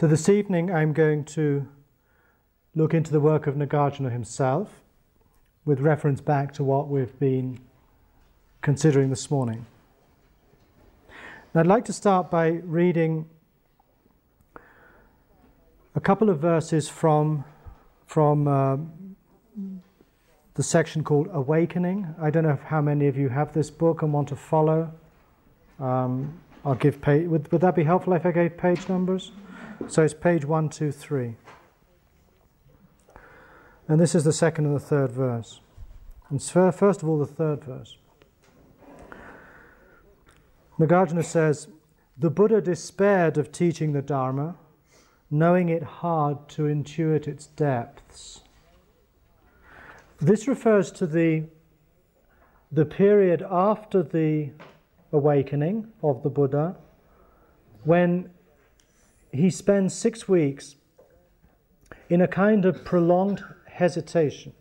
So this evening I'm going to look into the work of Nagarjuna himself with reference back to what we've been considering this morning. And I'd like to start by reading a couple of verses from the section called Awakening. I don't know how many of you have this book and want to follow. I'll give page. Would that be helpful if I gave page numbers? So it's page 1, 2, 3. And this is the second and the third verse. And first of all, the third verse. Nagarjuna says, "The Buddha despaired of teaching the Dharma, knowing it hard to intuit its depths." This refers to the period after the awakening of the Buddha, when he spends 6 weeks in a kind of prolonged hesitation.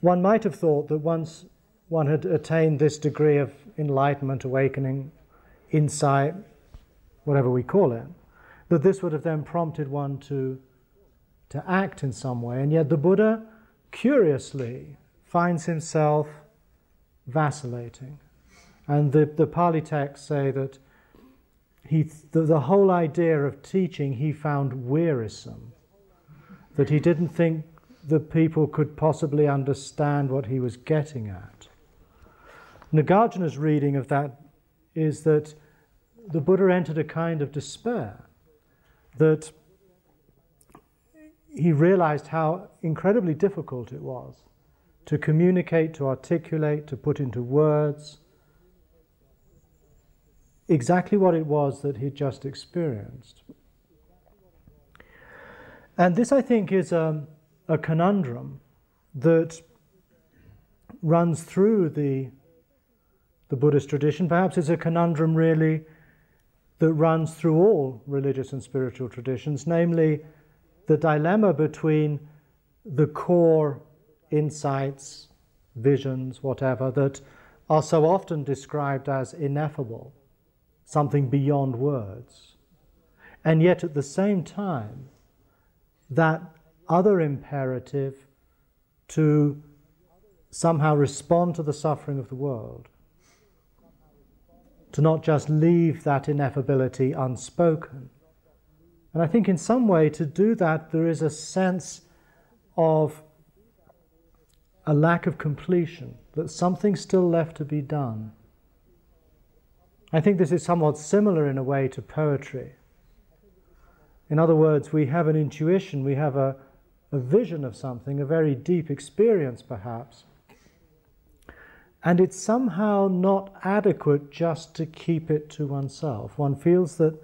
One might have thought that once one had attained this degree of enlightenment, awakening, insight, whatever we call it, that this would have then prompted one to act in some way. And yet the Buddha, curiously, finds himself vacillating. And the Pali texts say that the whole idea of teaching he found wearisome, that he didn't think the people could possibly understand what he was getting at. Nagarjuna's reading of that is that the Buddha entered a kind of despair, that he realized how incredibly difficult it was to communicate, to articulate, to put into words exactly what it was that he'd just experienced. And this, I think, is a conundrum that runs through the Buddhist tradition. Perhaps it's a conundrum really that runs through all religious and spiritual traditions, namely the dilemma between the core insights, visions, whatever, that are so often described as ineffable, something beyond words. And yet at the same time, that other imperative to somehow respond to the suffering of the world, to not just leave that ineffability unspoken. And I think in some way to do that there is a sense of a lack of completion, that something's still left to be done. I think this is somewhat similar in a way to poetry. In other words, we have an intuition, we have a vision of something, a very deep experience perhaps, and it's somehow not adequate just to keep it to oneself. One feels that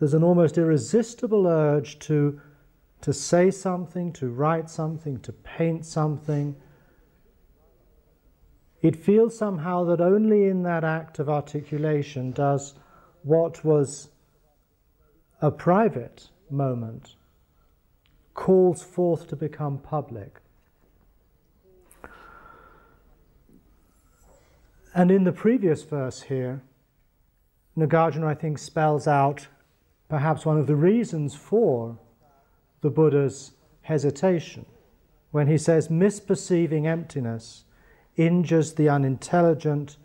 there's an almost irresistible urge to say something, to write something, to paint something. It feels somehow that only in that act of articulation does what was a private moment calls forth to become public. And in the previous verse here, Nagarjuna, I think, spells out perhaps one of the reasons for the Buddha's hesitation, when he says, "Misperceiving emptiness injures the unintelligent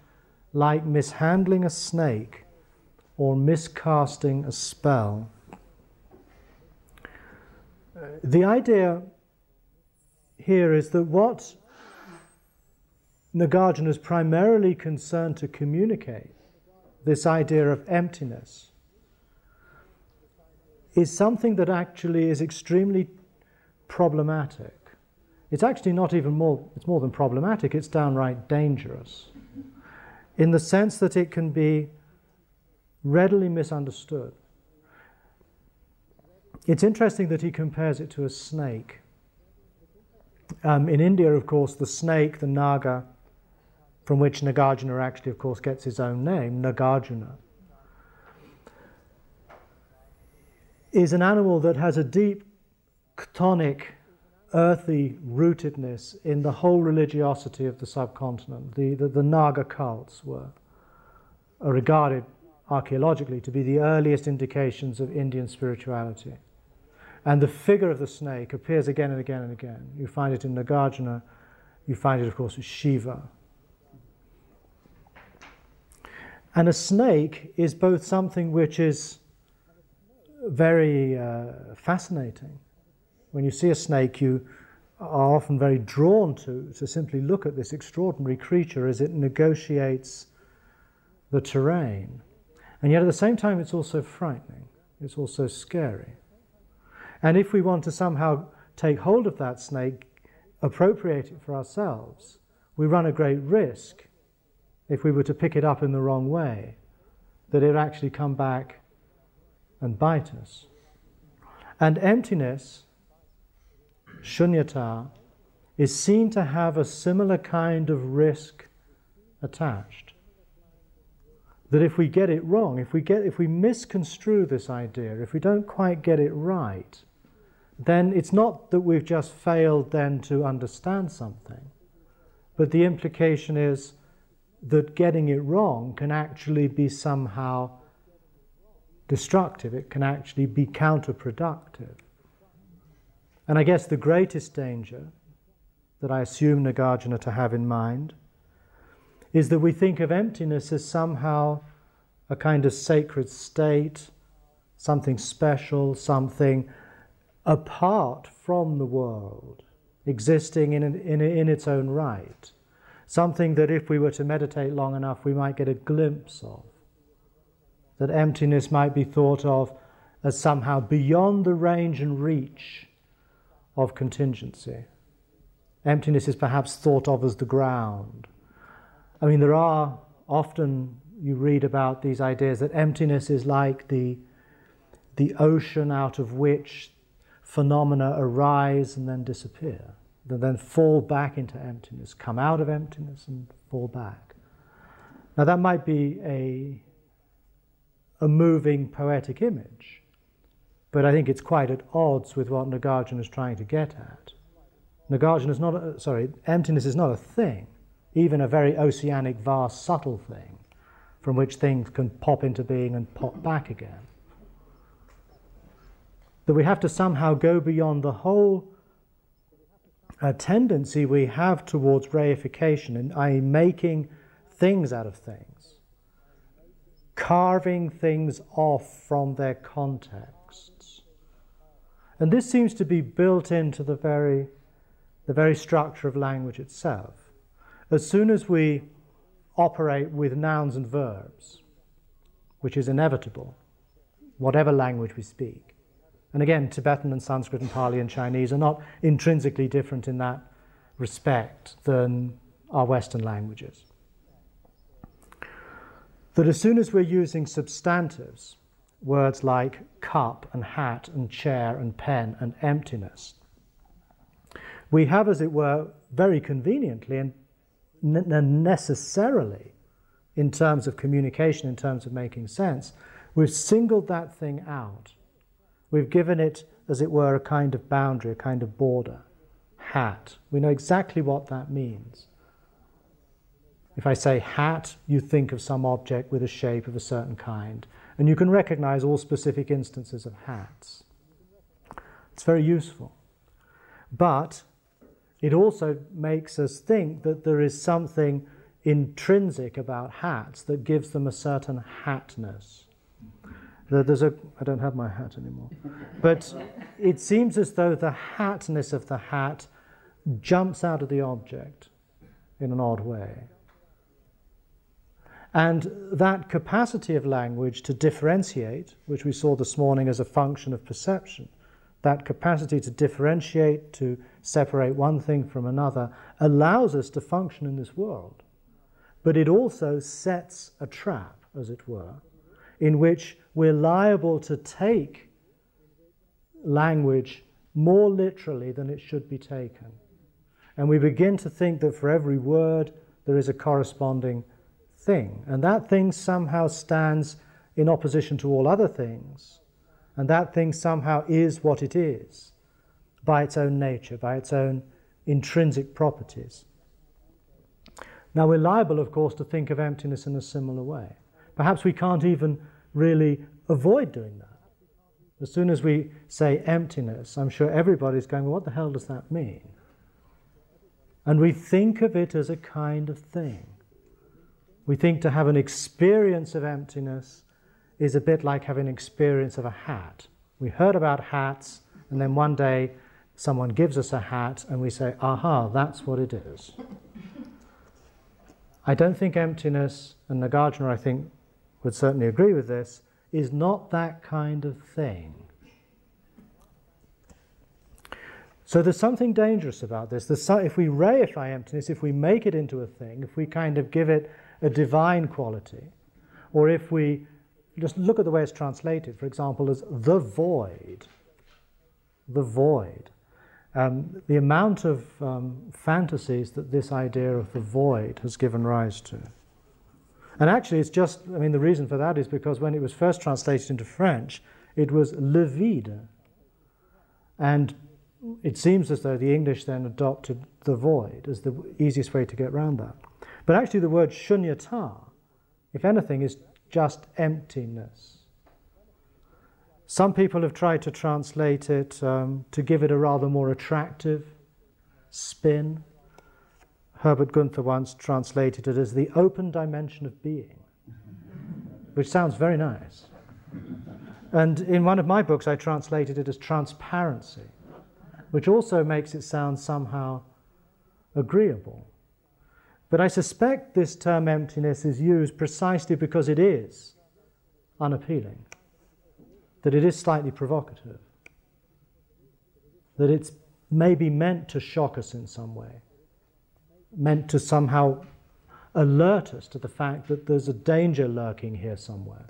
like mishandling a snake or miscasting a spell." The idea here is that what Nagarjuna is primarily concerned to communicate, this idea of emptiness, is something that actually is extremely problematic. It's actually not even more, it's more than problematic, it's downright dangerous, in the sense that it can be readily misunderstood. It's interesting that he compares it to a snake. In India, of course, the snake, the naga, from which Nagarjuna actually, of course, gets his own name, Nagarjuna, is an animal that has a deep, chthonic, earthy rootedness in the whole religiosity of the subcontinent. The Naga cults are regarded archaeologically to be the earliest indications of Indian spirituality. And the figure of the snake appears again and again and again. You find it in Nagarjuna, you find it, of course, with Shiva. And a snake is both something which is very fascinating. When you see a snake, you are often very drawn to simply look at this extraordinary creature as it negotiates the terrain. And yet at the same time, it's also frightening. It's also scary. And if we want to somehow take hold of that snake, appropriate it for ourselves, we run a great risk, if we were to pick it up in the wrong way, that it would actually come back and bite us. And emptiness, shunyata, is seen to have a similar kind of risk attached. That if we get it wrong, if we misconstrue this idea, if we don't quite get it right, then it's not that we've just failed then to understand something, but the implication is that getting it wrong can actually be somehow destructive. It can actually be counterproductive. And I guess the greatest danger that I assume Nagarjuna to have in mind is that we think of emptiness as somehow a kind of sacred state, something special, something apart from the world, existing in its own right. Something that if we were to meditate long enough, we might get a glimpse of. That emptiness might be thought of as somehow beyond the range and reach of contingency. Emptiness is perhaps thought of as the ground. I mean, there are often, you read about these ideas that emptiness is like the ocean out of which phenomena arise and then disappear. That then fall back into emptiness, come out of emptiness and fall back. Now that might be a moving poetic image, but I think it's quite at odds with what Nagarjuna is trying to get at. Nagarjuna is not, emptiness is not a thing, even a very oceanic, vast, subtle thing, from which things can pop into being and pop back again. That we have to somehow go beyond the whole a tendency we have towards reification, and i.e. making things out of things, carving things off from their contexts. And this seems to be built into the very structure of language itself. As soon as we operate with nouns and verbs, which is inevitable, whatever language we speak. And again, Tibetan and Sanskrit and Pali and Chinese are not intrinsically different in that respect than our Western languages. That as soon as we're using substantives, words like cup and hat and chair and pen and emptiness, we have, as it were, very conveniently and necessarily, in terms of communication, in terms of making sense, we've singled that thing out. We've given it, as it were, a kind of boundary, a kind of border. Hat. We know exactly what that means. If I say hat, you think of some object with a shape of a certain kind, and you can recognize all specific instances of hats. It's very useful. But it also makes us think that there is something intrinsic about hats that gives them a certain hatness. I don't have my hat anymore. But it seems as though the hatness of the hat jumps out of the object in an odd way. And that capacity of language to differentiate, which we saw this morning as a function of perception, that capacity to differentiate, to separate one thing from another, allows us to function in this world. But it also sets a trap, as it were, in which we're liable to take language more literally than it should be taken. And we begin to think that for every word there is a corresponding thing. And that thing somehow stands in opposition to all other things. And that thing somehow is what it is, by its own nature, by its own intrinsic properties. Now we're liable, of course, to think of emptiness in a similar way. perhaps we can't even really avoid doing that. As soon as we say emptiness, I'm sure everybody's going, well, what the hell does that mean? And we think of it as a kind of thing. We think to have an experience of emptiness is a bit like having an experience of a hat. We heard about hats, and then one day someone gives us a hat, and we say, aha, that's what it is. I don't think emptiness, and Nagarjuna, I think, would certainly agree with this, is not that kind of thing. So there's something dangerous about this. If we reify emptiness, if we make it into a thing, if we kind of give it a divine quality, or if we just look at the way it's translated, for example, as the void, the void. The amount of fantasies that this idea of the void has given rise to. And actually it's just, I mean, the reason for that is because when it was first translated into French, it was le vide. And it seems as though the English then adopted the void as the easiest way to get around that. But actually the word shunyata, if anything, is just emptiness. Some people have tried to translate it to give it a rather more attractive spin. Herbert Günther once translated it as the open dimension of being, which sounds very nice. And in one of my books I translated it as transparency, which also makes it sound somehow agreeable. But I suspect this term emptiness is used precisely because it is unappealing, that it is slightly provocative, that it's maybe meant to shock us in some way, meant to somehow alert us to the fact that there's a danger lurking here somewhere.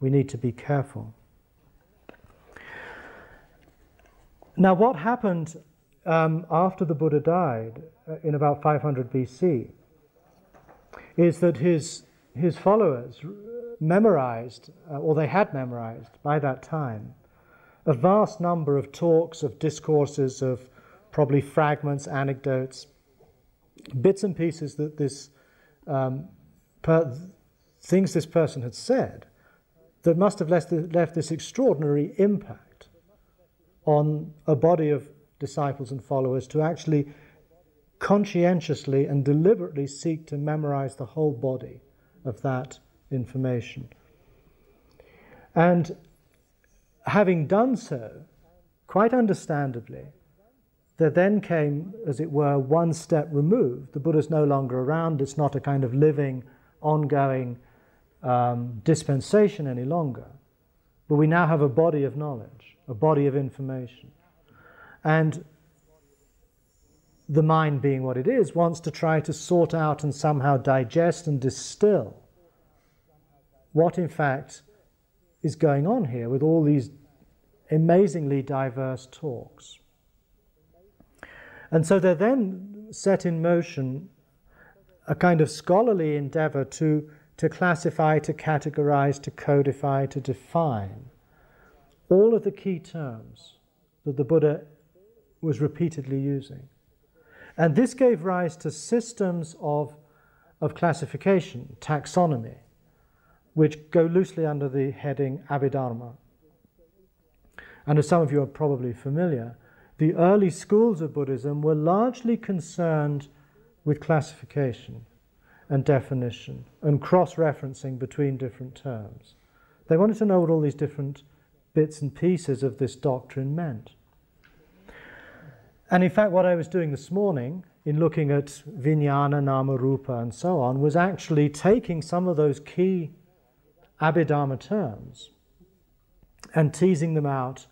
We need to be careful. Now, what happened after the Buddha died in about 500 BC is that his followers memorized, or they had memorized by that time, a vast number of talks, of discourses, of probably fragments, anecdotes, bits and pieces that this things this person had said that must have left this extraordinary impact on a body of disciples and followers to actually conscientiously and deliberately seek to memorize the whole body of that information. And having done so, quite understandably, there then came, as it were, one step removed. The Buddha's no longer around. It's not a kind of living, ongoing dispensation any longer. But we now have a body of knowledge, a body of information. And the mind, being what it is, wants to try to sort out and somehow digest and distill what in fact is going on here with all these amazingly diverse talks. And so they're then set in motion a kind of scholarly endeavor to classify, to categorize, to codify, to define all of the key terms that the Buddha was repeatedly using. And this gave rise to systems of classification, taxonomy, which go loosely under the heading Abhidharma. And as some of you are probably familiar, the early schools of Buddhism were largely concerned with classification and definition and cross-referencing between different terms. They wanted to know what all these different bits and pieces of this doctrine meant. And in fact, what I was doing this morning in looking at Vijnana, nama-rupa and so on was actually taking some of those key Abhidharma terms and teasing them out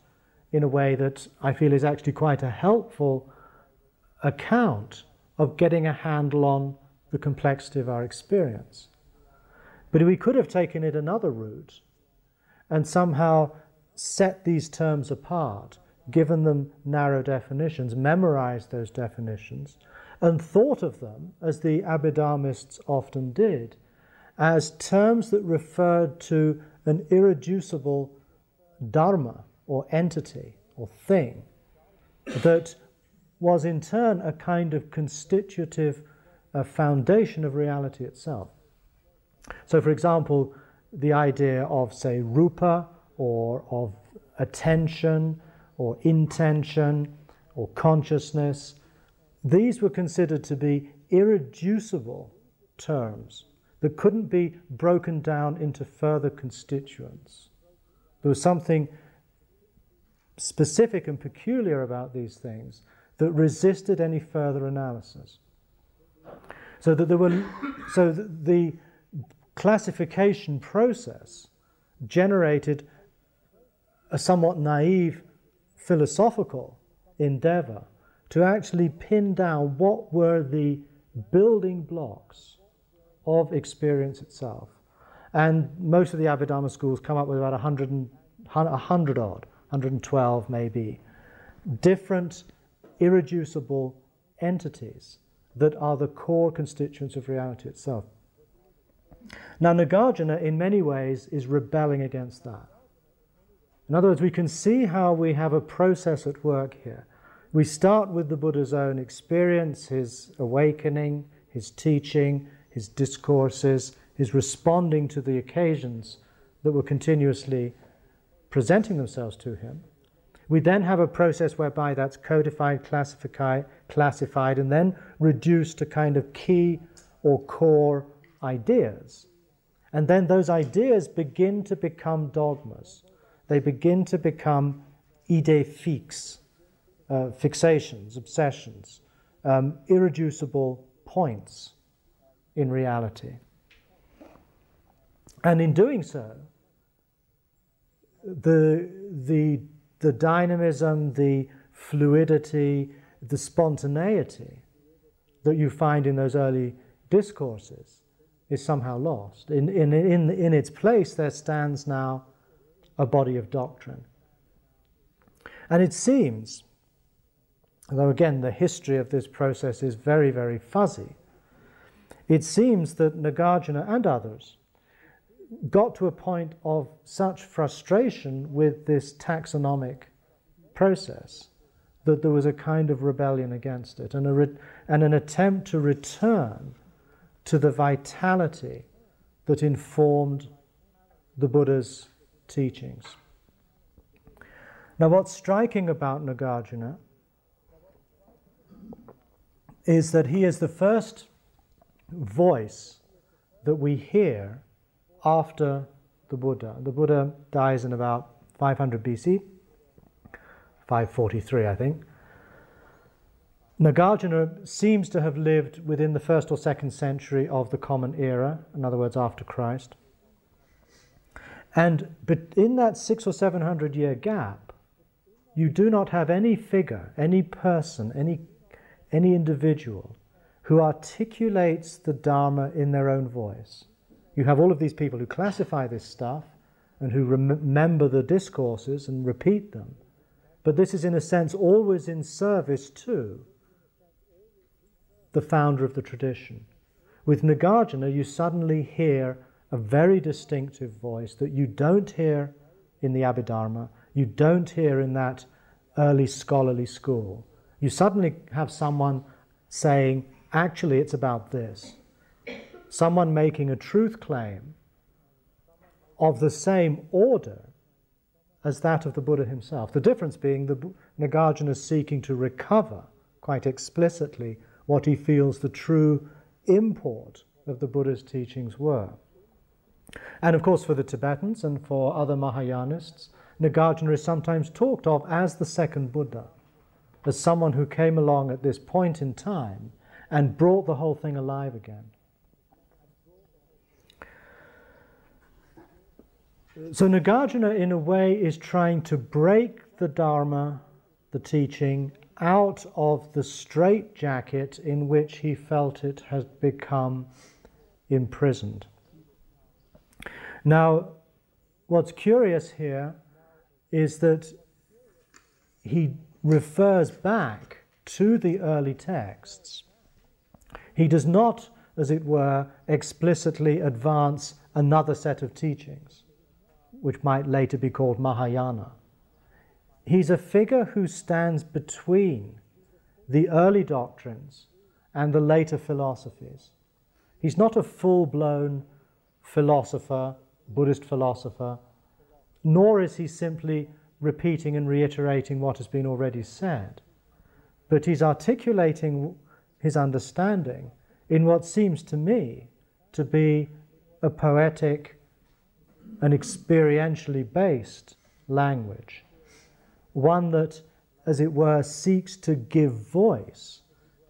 in a way that I feel is actually quite a helpful account of getting a handle on the complexity of our experience. But we could have taken it another route and somehow set these terms apart, given them narrow definitions, memorized those definitions, and thought of them, as the Abhidharmists often did, as terms that referred to an irreducible dharma, or entity, or thing, that was in turn a kind of constitutive foundation of reality itself. So, for example, the idea of, say, rupa, or of attention, or intention, or consciousness, these were considered to be irreducible terms that couldn't be broken down into further constituents. There was something specific and peculiar about these things that resisted any further analysis. So the classification process generated a somewhat naive philosophical endeavor to actually pin down what were the building blocks of experience itself. And most of the Abhidharma schools come up with about 112 maybe, different irreducible entities that are the core constituents of reality itself. Now, Nagarjuna, in many ways, is rebelling against that. In other words, we can see how we have a process at work here. We start with the Buddha's own experience, his awakening, his teaching, his discourses, his responding to the occasions that were continuously presenting themselves to him. We then have a process whereby that's codified, classified, and then reduced to kind of key or core ideas. And then those ideas begin to become dogmas. They begin to become idées fixes, fixations, obsessions, irreducible points in reality. And in doing so, the dynamism, the fluidity, the spontaneity that you find in those early discourses is somehow lost. In its place, there stands now a body of doctrine. And it seems, although again the history of this process is very, very fuzzy, it seems that Nagarjuna and others got to a point of such frustration with this taxonomic process that there was a kind of rebellion against it and an attempt to return to the vitality that informed the Buddha's teachings. Now, what's striking about Nagarjuna is that he is the first voice that we hear after the Buddha. The Buddha dies in about 500 BC, 543, I think. Nagarjuna seems to have lived within the first or second century of the Common Era, in other words, after Christ. And but in that 600 or 700 year gap, you do not have any figure, any person, any individual who articulates the Dharma in their own voice. You have all of these people who classify this stuff and who remember the discourses and repeat them. But this is, in a sense, always in service to the founder of the tradition. With Nagarjuna, you suddenly hear a very distinctive voice that you don't hear in the Abhidharma, you don't hear in that early scholarly school. You suddenly have someone saying, actually, it's about this. Someone making a truth claim of the same order as that of the Buddha himself. The difference being the Nagarjuna is seeking to recover quite explicitly what he feels the true import of the Buddha's teachings were. And of course, for the Tibetans and for other Mahayanists, Nagarjuna is sometimes talked of as the second Buddha, as someone who came along at this point in time and brought the whole thing alive again. So Nagarjuna, in a way, is trying to break the Dharma, the teaching, out of the straitjacket in which he felt it had become imprisoned. Now, what's curious here is that he refers back to the early texts. He does not, as it were, explicitly advance another set of teachings, which might later be called Mahayana. He's a figure who stands between the early doctrines and the later philosophies. He's not a full-blown philosopher Buddhist philosopher, nor is he simply repeating and reiterating what has been already said, but he's articulating his understanding in what seems to me to be a poetic and experientially based language, one that, as it were, seeks to give voice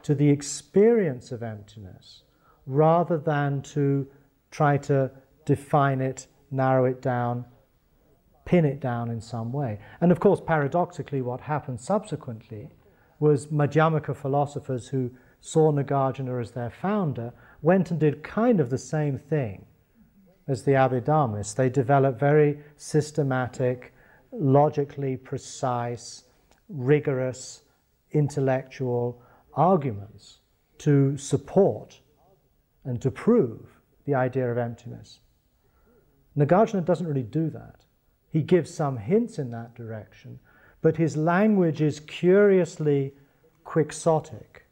to the experience of emptiness rather than to try to define it, narrow it down, pin it down in some way. And of course, paradoxically, what happened subsequently was Madhyamaka philosophers who saw Nagarjuna as their founder went and did kind of the same thing as the Abhidharmists. They developed very systematic, logically precise, rigorous, intellectual arguments to support and to prove the idea of emptiness. Nagarjuna doesn't really do that. He gives some hints in that direction, but his language is curiously quixotic,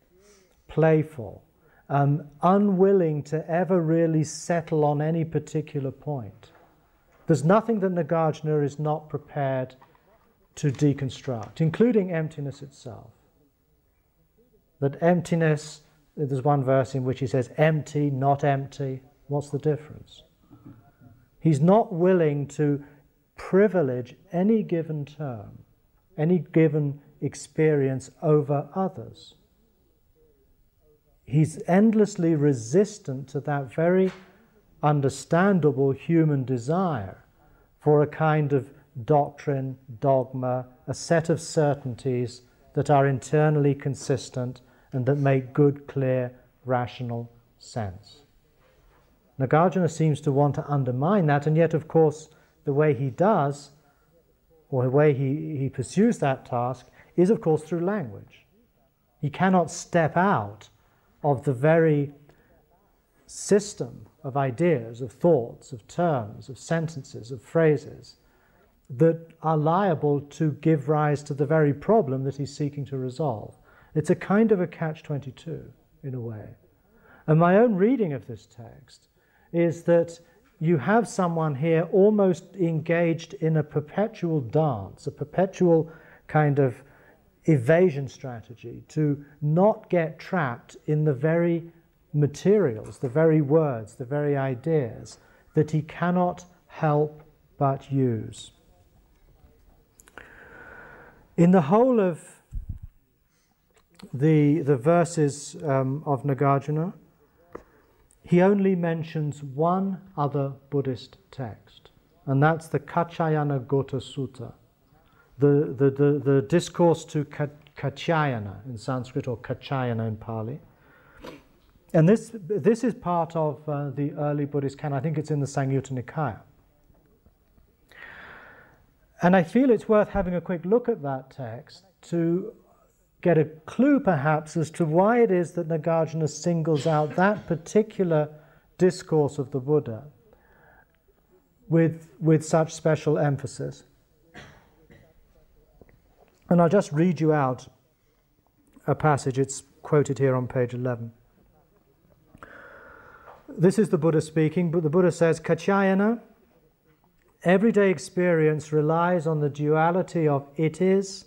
playful, unwilling to ever really settle on any particular point. There's nothing that Nagarjuna is not prepared to deconstruct, including emptiness itself. That emptiness, there's one verse in which he says, empty, not empty, what's the difference? He's not willing to privilege any given term, any given experience over others. He's endlessly resistant to that very understandable human desire for a kind of doctrine, dogma, a set of certainties that are internally consistent and that make good, clear, rational sense. Nagarjuna seems to want to undermine that, and yet, of course, the way he does, or the way he pursues that task, is, of course, through language. He cannot step out of the very system of ideas, of thoughts, of terms, of sentences, of phrases that are liable to give rise to the very problem that he's seeking to resolve. It's a kind of a catch-22, in a way. And my own reading of this text is that you have someone here almost engaged in a perpetual dance, a perpetual kind of evasion strategy to not get trapped in the very materials, the very words, the very ideas that he cannot help but use. In the whole of the verses of Nagarjuna, he only mentions one other Buddhist text, and that's the Kachayana Gota Sutta, the discourse to Kachayana in Sanskrit, or Kachayana in Pali. And this is part of the early Buddhist canon. I think it's in the Sangyutta Nikaya. And I feel it's worth having a quick look at that text to get a clue, perhaps, as to why it is that Nagarjuna singles out that particular discourse of the Buddha with such special emphasis. And I'll just read you out a passage. It's quoted here on page 11. This is the Buddha speaking, but the Buddha says, Kachayana, everyday experience relies on the duality of it is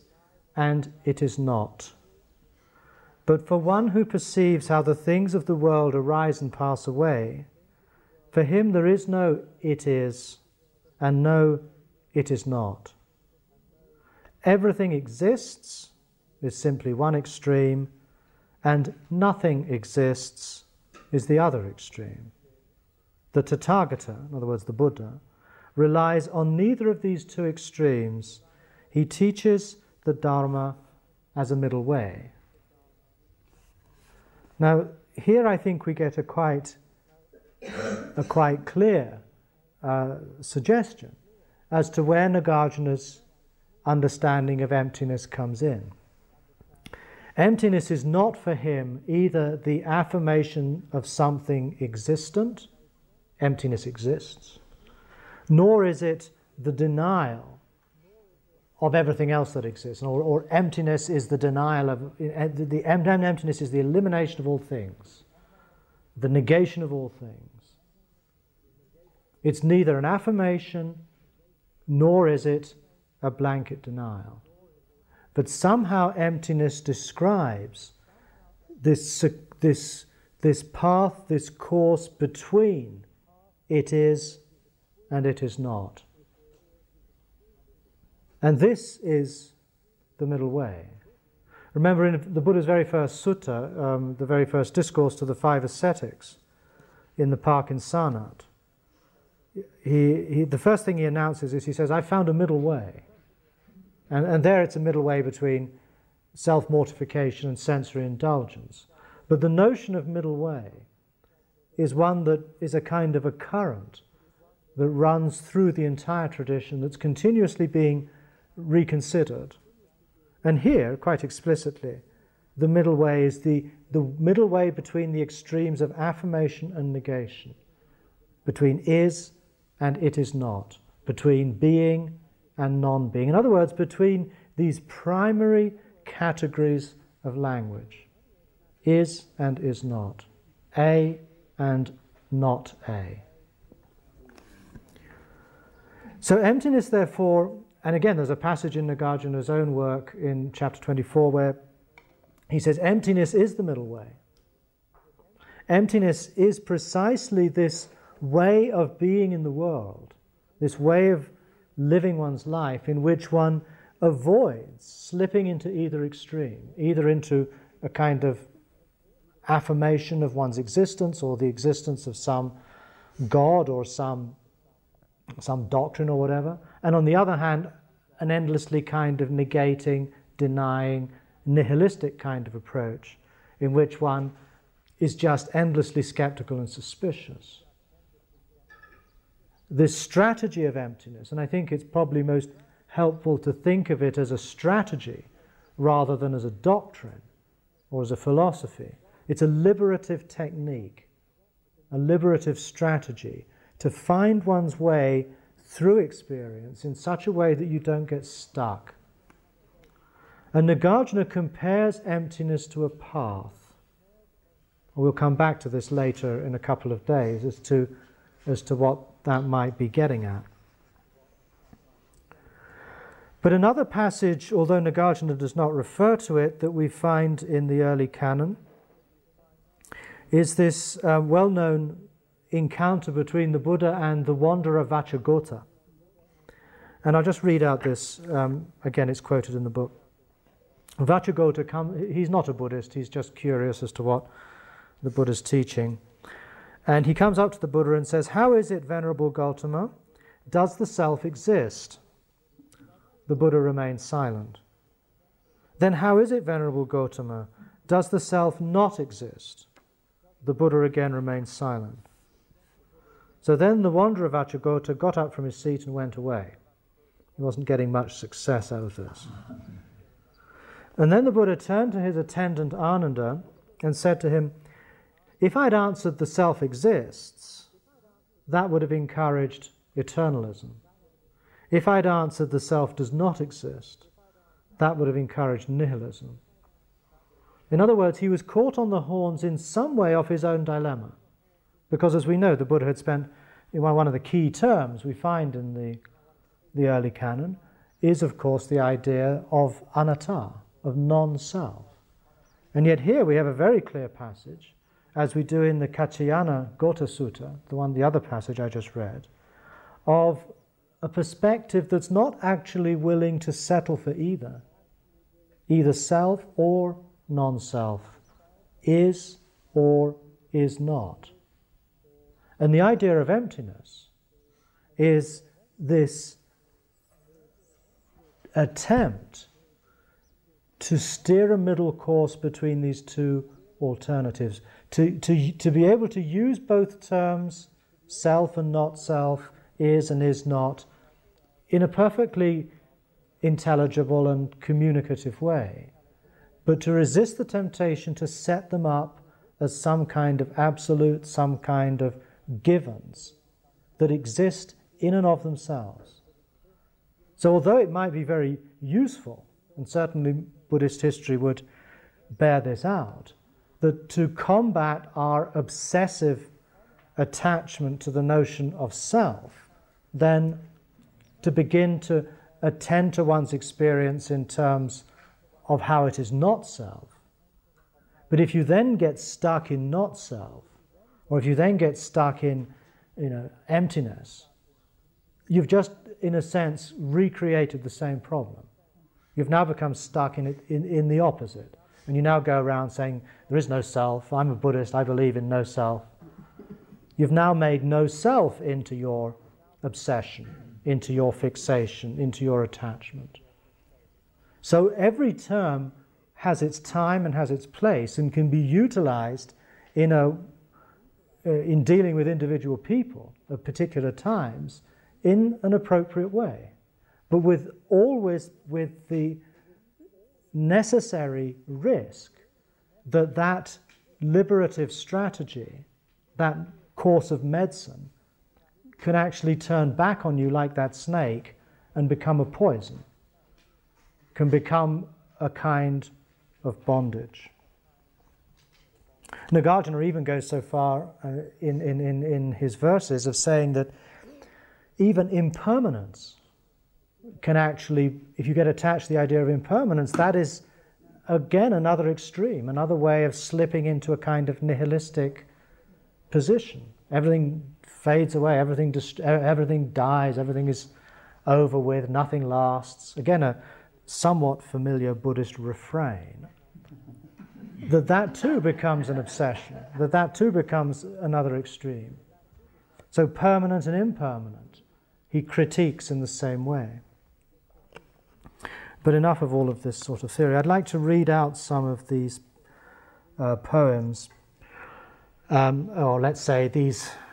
and it is not. But for one who perceives how the things of the world arise and pass away, for him there is no it is and no it is not. Everything exists is simply one extreme, and nothing exists is the other extreme. The Tathagata, in other words the Buddha, relies on neither of these two extremes. He teaches the Dharma as a middle way. Now, here I think we get a quite clear suggestion as to where Nagarjuna's understanding of emptiness comes in. Emptiness is not for him either the affirmation of something existent, emptiness exists, nor is it the denial of everything else that exists, or emptiness is the denial of emptiness is the elimination of all things, the negation of all things. It's neither an affirmation nor is it a blanket denial. But somehow emptiness describes this path, this course between it is and it is not. And this is the middle way. Remember in the Buddha's very first sutta, the very first discourse to the five ascetics in the park in Sarnath, the first thing he announces is he says, I found a middle way. And there it's a middle way between self-mortification and sensory indulgence. But the notion of middle way is one that is a kind of a current that runs through the entire tradition, that's continuously being reconsidered. And here, quite explicitly, the middle way is the middle way between the extremes of affirmation and negation, between is and it is not, between being and non-being. In other words, between these primary categories of language, is and is not, a and not a. So emptiness, therefore, and again there's a passage in Nagarjuna's own work in chapter 24 where he says emptiness is the middle way. Emptiness is precisely this way of being in the world, this way of living one's life in which one avoids slipping into either extreme, either into a kind of affirmation of one's existence or the existence of some god or some doctrine or whatever, and on the other hand, an endlessly kind of negating, denying, nihilistic kind of approach in which one is just endlessly skeptical and suspicious. This strategy of emptiness, and I think it's probably most helpful to think of it as a strategy rather than as a doctrine or as a philosophy. It's a liberative technique, a liberative strategy to find one's way through experience in such a way that you don't get stuck. And Nagarjuna compares emptiness to a path. We'll come back to this later in a couple of days as to what that might be getting at. But another passage, although Nagarjuna does not refer to it, that we find in the early canon is this well-known encounter between the Buddha and the wanderer Vacchagotta. And I'll just read out this, again it's quoted in the book. Vacchagotta, he's not a Buddhist, he's just curious as to what the Buddha's teaching. And he comes up to the Buddha and says, how is it, Venerable Gautama, does the self exist? The Buddha remains silent. Then how is it, Venerable Gautama, does the self not exist? The Buddha again remains silent. So then the wanderer Vacchagotta got up from his seat and went away. He wasn't getting much success out of this. And then the Buddha turned to his attendant Ananda and said to him, if I'd answered the self exists, that would have encouraged eternalism. If I'd answered the self does not exist, that would have encouraged nihilism. In other words, he was caught on the horns in some way of his own dilemma. Because as we know, the Buddha had spent, one of the key terms we find in the early canon is, of course, the idea of anatta, of non-self. And yet here we have a very clear passage, as we do in the Kachayana Gota Sutta, the other passage I just read, of a perspective that's not actually willing to settle for either self or non-self, is or is not. And the idea of emptiness is this attempt to steer a middle course between these two alternatives, to be able to use both terms, self and not self, is and is not, in a perfectly intelligible and communicative way, but to resist the temptation to set them up as some kind of absolute, some kind of givens that exist in and of themselves. So although it might be very useful, and certainly Buddhist history would bear this out, that to combat our obsessive attachment to the notion of self, then to begin to attend to one's experience in terms of how it is not self. But if you then get stuck in not self, or if you then get stuck in, emptiness, you've just, in a sense, recreated the same problem. You've now become stuck in it, in the opposite. And you now go around saying, there is no self, I'm a Buddhist, I believe in no self. You've now made no self into your obsession, into your fixation, into your attachment. So every term has its time and has its place and can be utilized in dealing with individual people at particular times in an appropriate way, but always with the necessary risk that that liberative strategy, that course of medicine, can actually turn back on you like that snake and become a poison, can become a kind of bondage. Nagarjuna even goes so far in his verses of saying that even impermanence can actually, if you get attached to the idea of impermanence, that is again another extreme, another way of slipping into a kind of nihilistic position. Everything fades away, everything dies, everything is over with, nothing lasts. Again, a somewhat familiar Buddhist refrain. That too becomes an obsession, that too becomes another extreme. So permanent and impermanent, he critiques in the same way. But enough of all of this sort of theory. I'd like to read out some of these poems, or let's say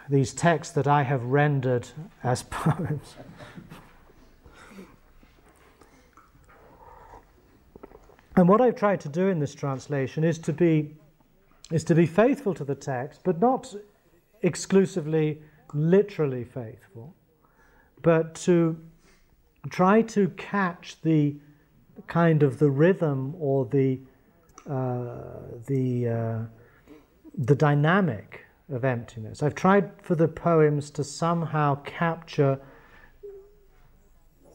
these texts that I have rendered as poems. And what I've tried to do in this translation is to be faithful to the text, but not exclusively literally faithful, but to try to catch the kind of the rhythm or the dynamic of emptiness. I've tried for the poems to somehow capture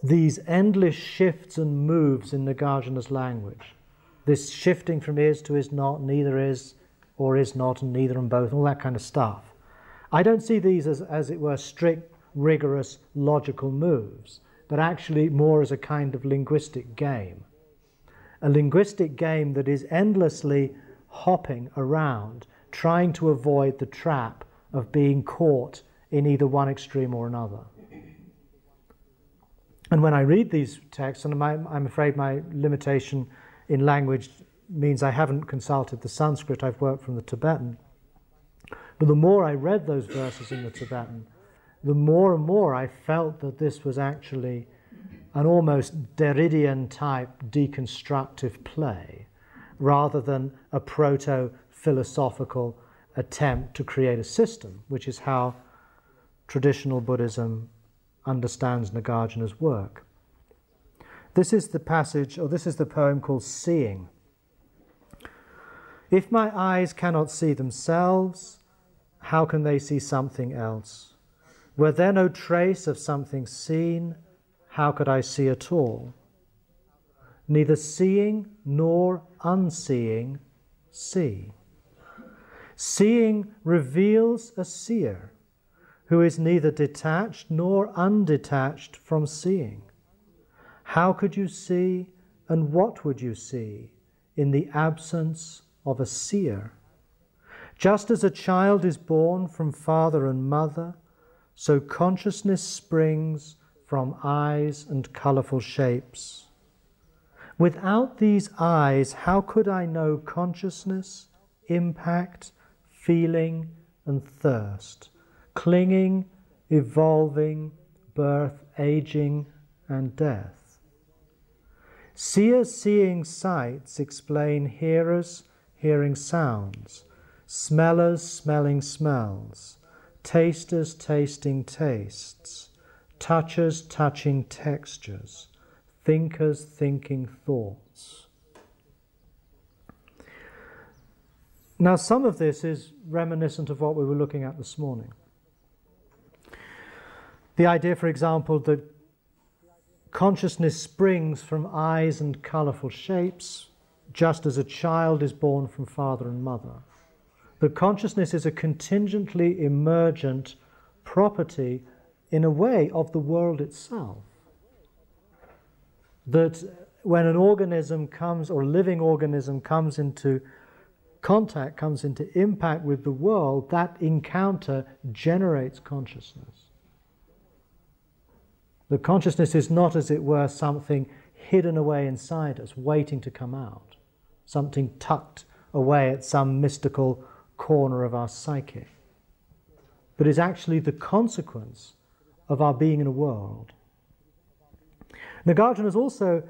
these endless shifts and moves in Nagarjuna's language. This shifting from is to is not, neither is or is not, and neither and both, all that kind of stuff. I don't see these as it were, strict, rigorous, logical moves, but actually more as a kind of linguistic game. A linguistic game that is endlessly hopping around, trying to avoid the trap of being caught in either one extreme or another. And when I read these texts, and I'm afraid my limitation in language means I haven't consulted the Sanskrit, I've worked from the Tibetan. But the more I read those verses in the Tibetan, the more and more I felt that this was actually an almost Derridean-type deconstructive play, rather than a proto-philosophical attempt to create a system, which is how traditional Buddhism understands Nagarjuna's work. This is the passage, or this is the poem called Seeing. If my eyes cannot see themselves, how can they see something else? Were there no trace of something seen, how could I see at all? Neither seeing nor unseeing see. Seeing reveals a seer, who is neither detached nor undetached from seeing. How could you see, and what would you see, in the absence of a seer? Just as a child is born from father and mother, so consciousness springs from eyes and colourful shapes. Without these eyes, how could I know consciousness, impact, feeling, and thirst? Clinging, evolving, birth, aging, and death. Seers seeing sights explain hearers hearing sounds, smellers smelling smells, tasters tasting tastes, touchers touching textures, thinkers thinking thoughts. Now some of this is reminiscent of what we were looking at this morning. The idea, for example, that consciousness springs from eyes and colourful shapes, just as a child is born from father and mother. That consciousness is a contingently emergent property, in a way, of the world itself. That when an organism comes, or a living organism comes into contact, comes into impact with the world, that encounter generates consciousness. The consciousness is not, as it were, something hidden away inside us, waiting to come out, something tucked away at some mystical corner of our psyche, but is actually the consequence of our being in a world. Nagarjuna is also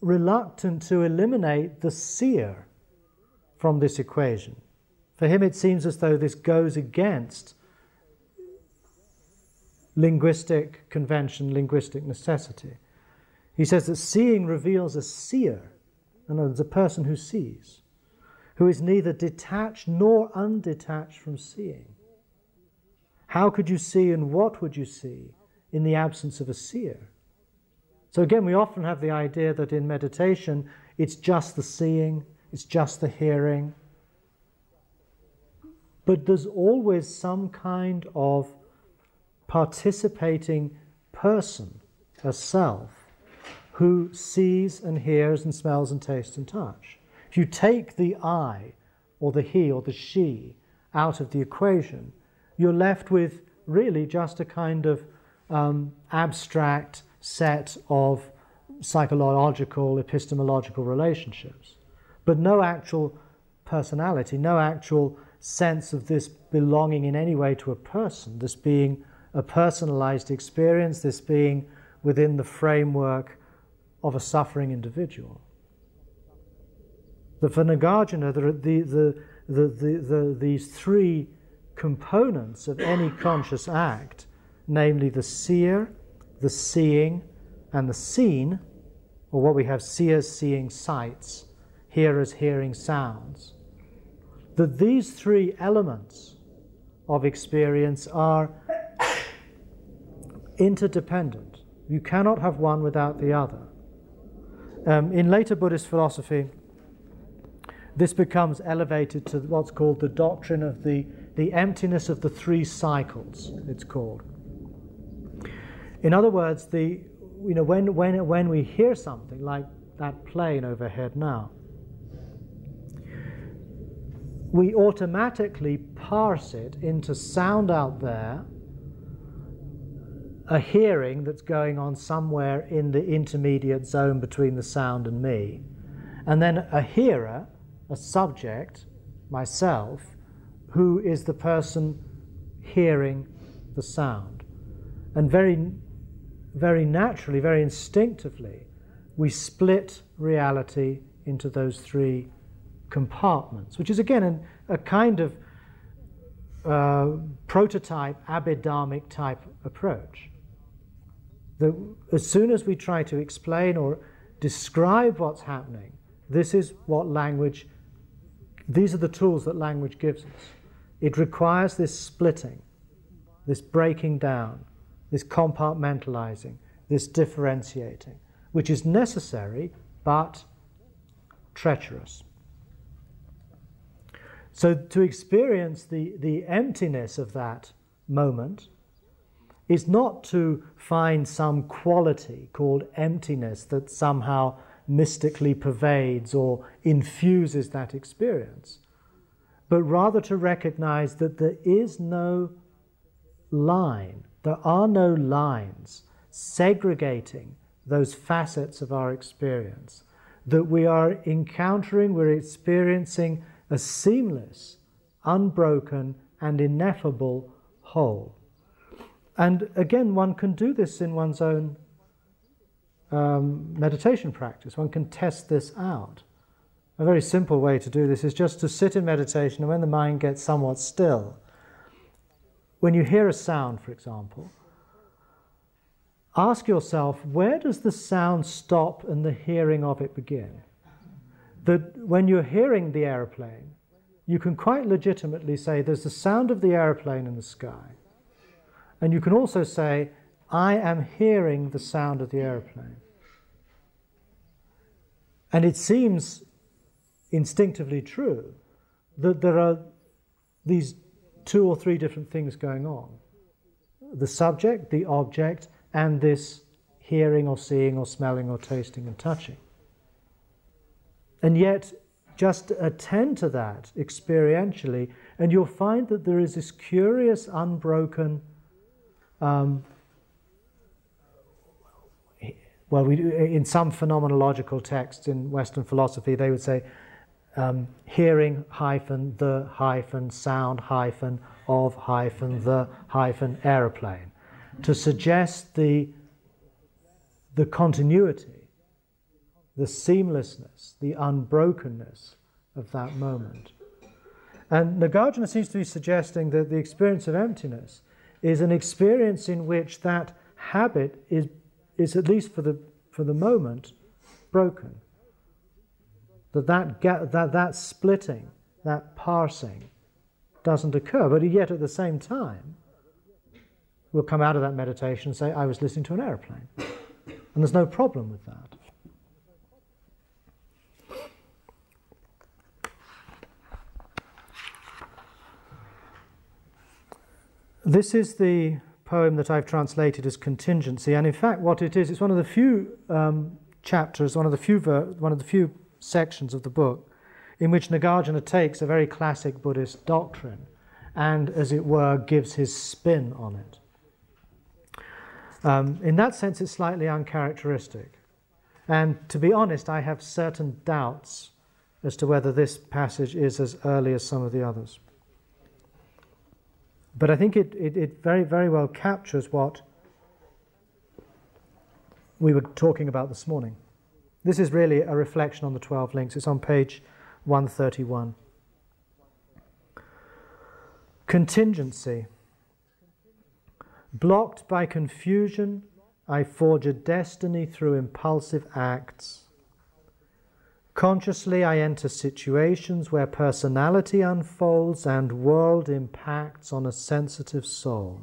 reluctant to eliminate the seer from this equation. For him, it seems as though this goes against linguistic convention, linguistic necessity. He says that seeing reveals a seer, and it's a person who sees, who is neither detached nor undetached from seeing. How could you see, and what would you see in the absence of a seer? So again, we often have the idea that in meditation, it's just the seeing, it's just the hearing. But there's always some kind of participating person, a self, who sees and hears and smells and tastes and touch. If you take the I, or the he, or the she out of the equation, you're left with really just a kind of abstract set of psychological, epistemological relationships, but no actual personality, no actual sense of this belonging in any way to a person, this being a personalized experience, this being within the framework of a suffering individual. For Nagarjuna, these three components of any conscious act, namely the seer, the seeing, and the seen, or what we have seers seeing sights, hearers hearing sounds, that these three elements of experience are interdependent. You cannot have one without the other. In later Buddhist philosophy, this becomes elevated to what's called the doctrine of the emptiness of the three cycles, it's called. In other words, when we hear something like that plane overhead now, we automatically parse it into sound out there, a hearing that's going on somewhere in the intermediate zone between the sound and me, and then a hearer, a subject, myself, who is the person hearing the sound. And very, very naturally, very instinctively, we split reality into those three compartments, which is again a kind of prototype, Abhidharmic type approach. As soon as we try to explain or describe what's happening, this is what language, these are the tools that language gives us. It requires this splitting, this breaking down, this compartmentalizing, this differentiating, which is necessary but treacherous. So to experience the emptiness of that moment is not to find some quality called emptiness that somehow mystically pervades or infuses that experience, but rather to recognize that there is no line, there are no lines segregating those facets of our experience, that we are encountering, we're experiencing a seamless, unbroken, and ineffable whole. And again, one can do this in one's own meditation practice. One can test this out. A very simple way to do this is just to sit in meditation, and when the mind gets somewhat still, when you hear a sound, for example, ask yourself, where does the sound stop and the hearing of it begin? That when you're hearing the aeroplane, you can quite legitimately say there's the sound of the aeroplane in the sky, And you can also say, I am hearing the sound of the aeroplane. And it seems instinctively true that there are these two or three different things going on. The subject, the object, and this hearing or seeing or smelling or tasting and touching. And yet, just attend to that experientially, and you'll find that there is this curious, unbroken, in some phenomenological texts in Western philosophy, they would say, hearing hyphen the hyphen sound hyphen of hyphen the hyphen aeroplane, to suggest the continuity, the seamlessness, the unbrokenness of that moment. And Nagarjuna seems to be suggesting that the experience of emptiness is an experience in which that habit is at least for the moment broken. That splitting, that parsing doesn't occur, but yet at the same time we'll come out of that meditation and say, I was listening to an aeroplane. And there's no problem with that. This is the poem that I've translated as Contingency, and in fact what it is, it's one of the few chapters, one of the few sections of the book in which Nagarjuna takes a very classic Buddhist doctrine and, as it were, gives his spin on it. In that sense, it's slightly uncharacteristic. And to be honest, I have certain doubts as to whether this passage is as early as some of the others. But I think it very, very well captures what we were talking about this morning. This is really a reflection on the 12 links. It's on page 131. Contingency. Blocked by confusion, I forge a destiny through impulsive acts. Consciously, I enter situations where personality unfolds and world impacts on a sensitive soul.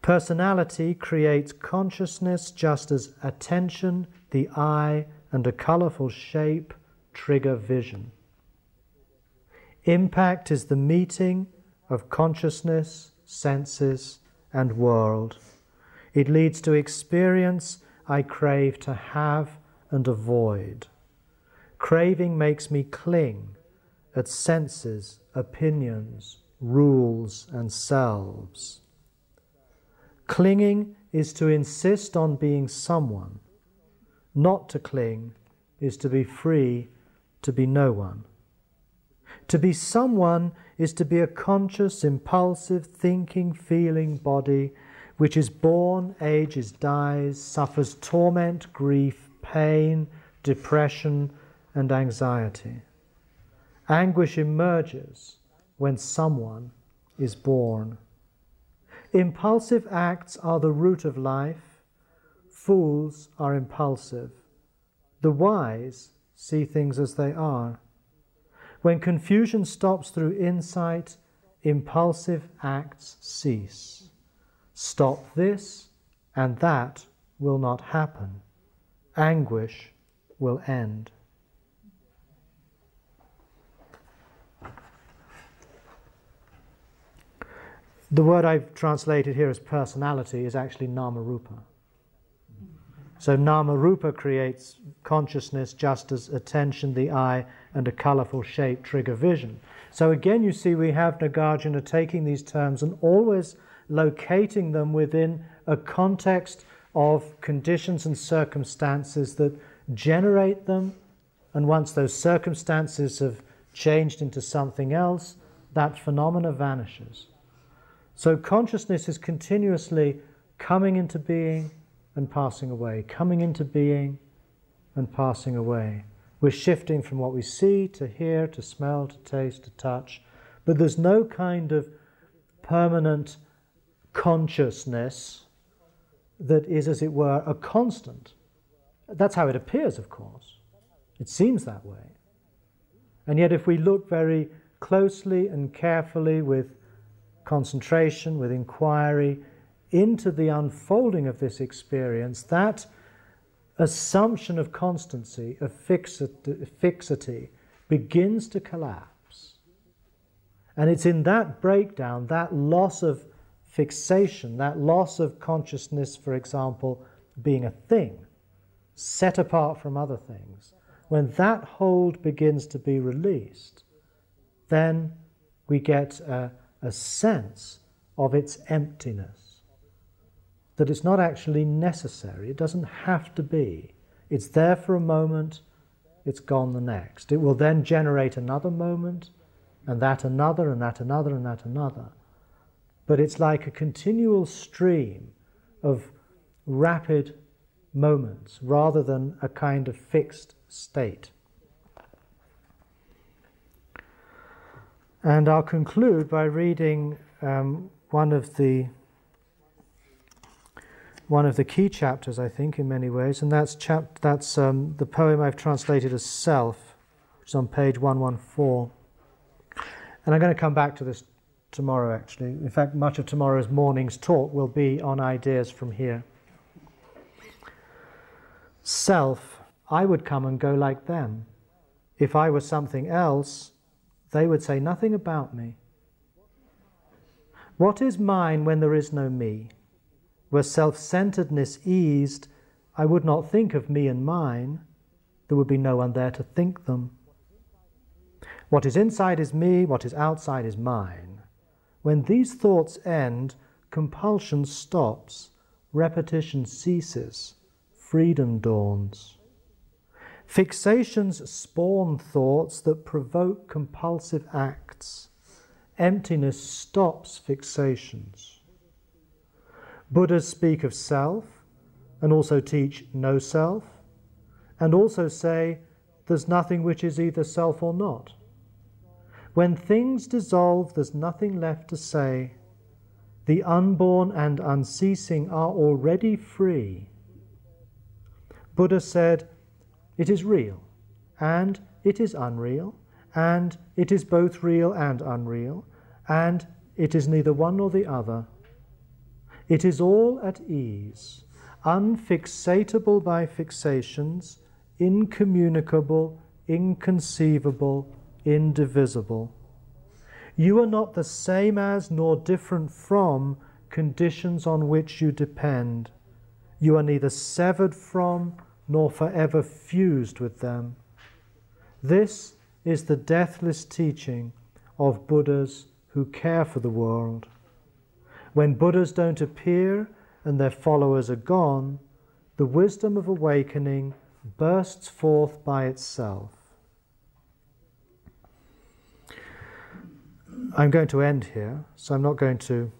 Personality creates consciousness just as attention, the eye, and a colourful shape trigger vision. Impact is the meeting of consciousness, senses, and world. It leads to experience I crave to have and avoid. Craving makes me cling at senses, opinions, rules, and selves. Clinging is to insist on being someone. Not to cling is to be free, to be no one. To be someone is to be a conscious, impulsive, thinking, feeling body which is born, ages, dies, suffers torment, grief, pain, depression, and anxiety. Anguish emerges when someone is born. Impulsive acts are the root of life. Fools are impulsive. The wise see things as they are. When confusion stops through insight, impulsive acts cease. Stop this, and that will not happen. Anguish will end. The word I've translated here as personality is actually nama-rupa. So nama-rupa creates consciousness just as attention, the eye, and a colourful shape trigger vision. So again you see we have Nagarjuna taking these terms and always locating them within a context of conditions and circumstances that generate them, and once those circumstances have changed into something else, that phenomena vanishes. So consciousness is continuously coming into being and passing away, coming into being and passing away. We're shifting from what we see to hear, to smell, to taste, to touch, but there's no kind of permanent consciousness that is, as it were, a constant. That's how it appears, of course. It seems that way. And yet if we look very closely and carefully with concentration, with inquiry into the unfolding of this experience, that assumption of constancy, of fixity, begins to collapse. And it's in that breakdown, that loss of fixation, that loss of consciousness, for example, being a thing, set apart from other things, when that hold begins to be released, then we get a sense of its emptiness, that it's not actually necessary, it doesn't have to be. It's there for a moment, it's gone the next. It will then generate another moment, and that another, and that another, and that another. But it's like a continual stream of rapid moments, rather than a kind of fixed state. And I'll conclude by reading one of the key chapters, I think, in many ways, and that's the poem I've translated as Self, which is on page 114. And I'm going to come back to this tomorrow, actually. In fact, much of tomorrow's morning's talk will be on ideas from here. Self, I would come and go like them. If I were something else, they would say nothing about me. What is mine when there is no me? Were self-centeredness eased, I would not think of me and mine. There would be no one there to think them. What is inside is me, what is outside is mine. When these thoughts end, compulsion stops, repetition ceases, freedom dawns. Fixations spawn thoughts that provoke compulsive acts. Emptiness stops fixations. Buddhas speak of self, and also teach no self, and also say there's nothing which is either self or not. When things dissolve, there's nothing left to say. The unborn and unceasing are already free. Buddha said, it is real, and it is unreal, and it is both real and unreal, and it is neither one nor the other. It is all at ease, unfixatable by fixations, incommunicable, inconceivable, indivisible. You are not the same as nor different from conditions on which you depend. You are neither severed from nor forever fused with them. This is the deathless teaching of Buddhas who care for the world. When Buddhas don't appear and their followers are gone, the wisdom of awakening bursts forth by itself. I'm going to end here, so I'm not going to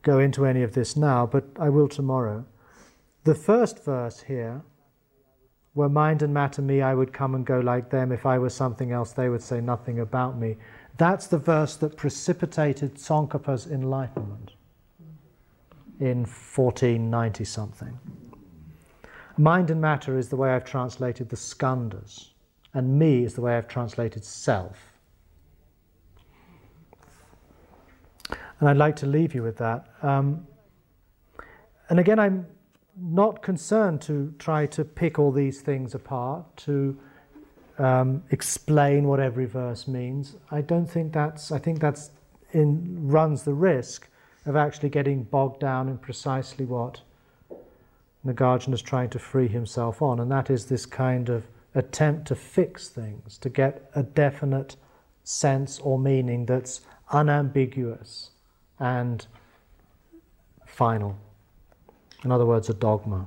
go into any of this now, but I will tomorrow. The first verse here, were mind and matter me, I would come and go like them. If I were something else, they would say nothing about me. That's the verse that precipitated Tsongkhapa's enlightenment in 1490-something. Mind and matter is the way I've translated the skandhas, and me is the way I've translated self. And I'd like to leave you with that. And again, I'm not concerned to try to pick all these things apart, to explain what every verse means. I think that runs the risk of actually getting bogged down in precisely what Nagarjuna is trying to free himself on, and that is this kind of attempt to fix things, to get a definite sense or meaning that's unambiguous and final. In other words, a dogma.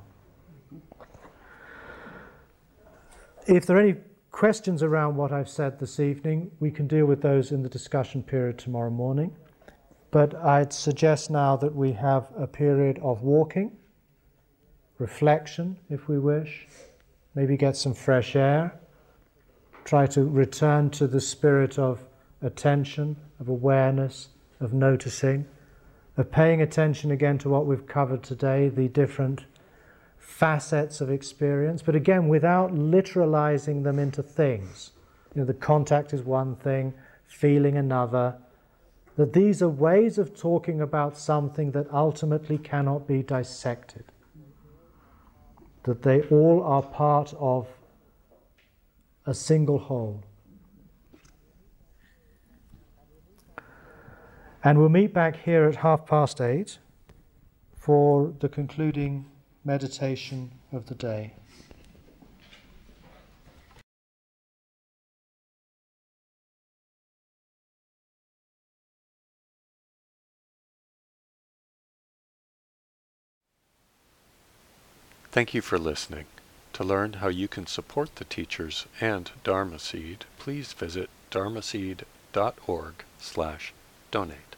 If there are any questions around what I've said this evening, we can deal with those in the discussion period tomorrow morning. But I'd suggest now that we have a period of walking, reflection, if we wish, maybe get some fresh air, try to return to the spirit of attention, of awareness, of noticing, of paying attention again to what we've covered today, the different facets of experience, but again, without literalizing them into things. You know, the contact is one thing, feeling another, that these are ways of talking about something that ultimately cannot be dissected, that they all are part of a single whole. And we'll meet back here at 8:30 for the concluding meditation of the day. Thank you for listening. To learn how you can support the teachers and Dharma Seed, please visit dharmaseed.org/donate.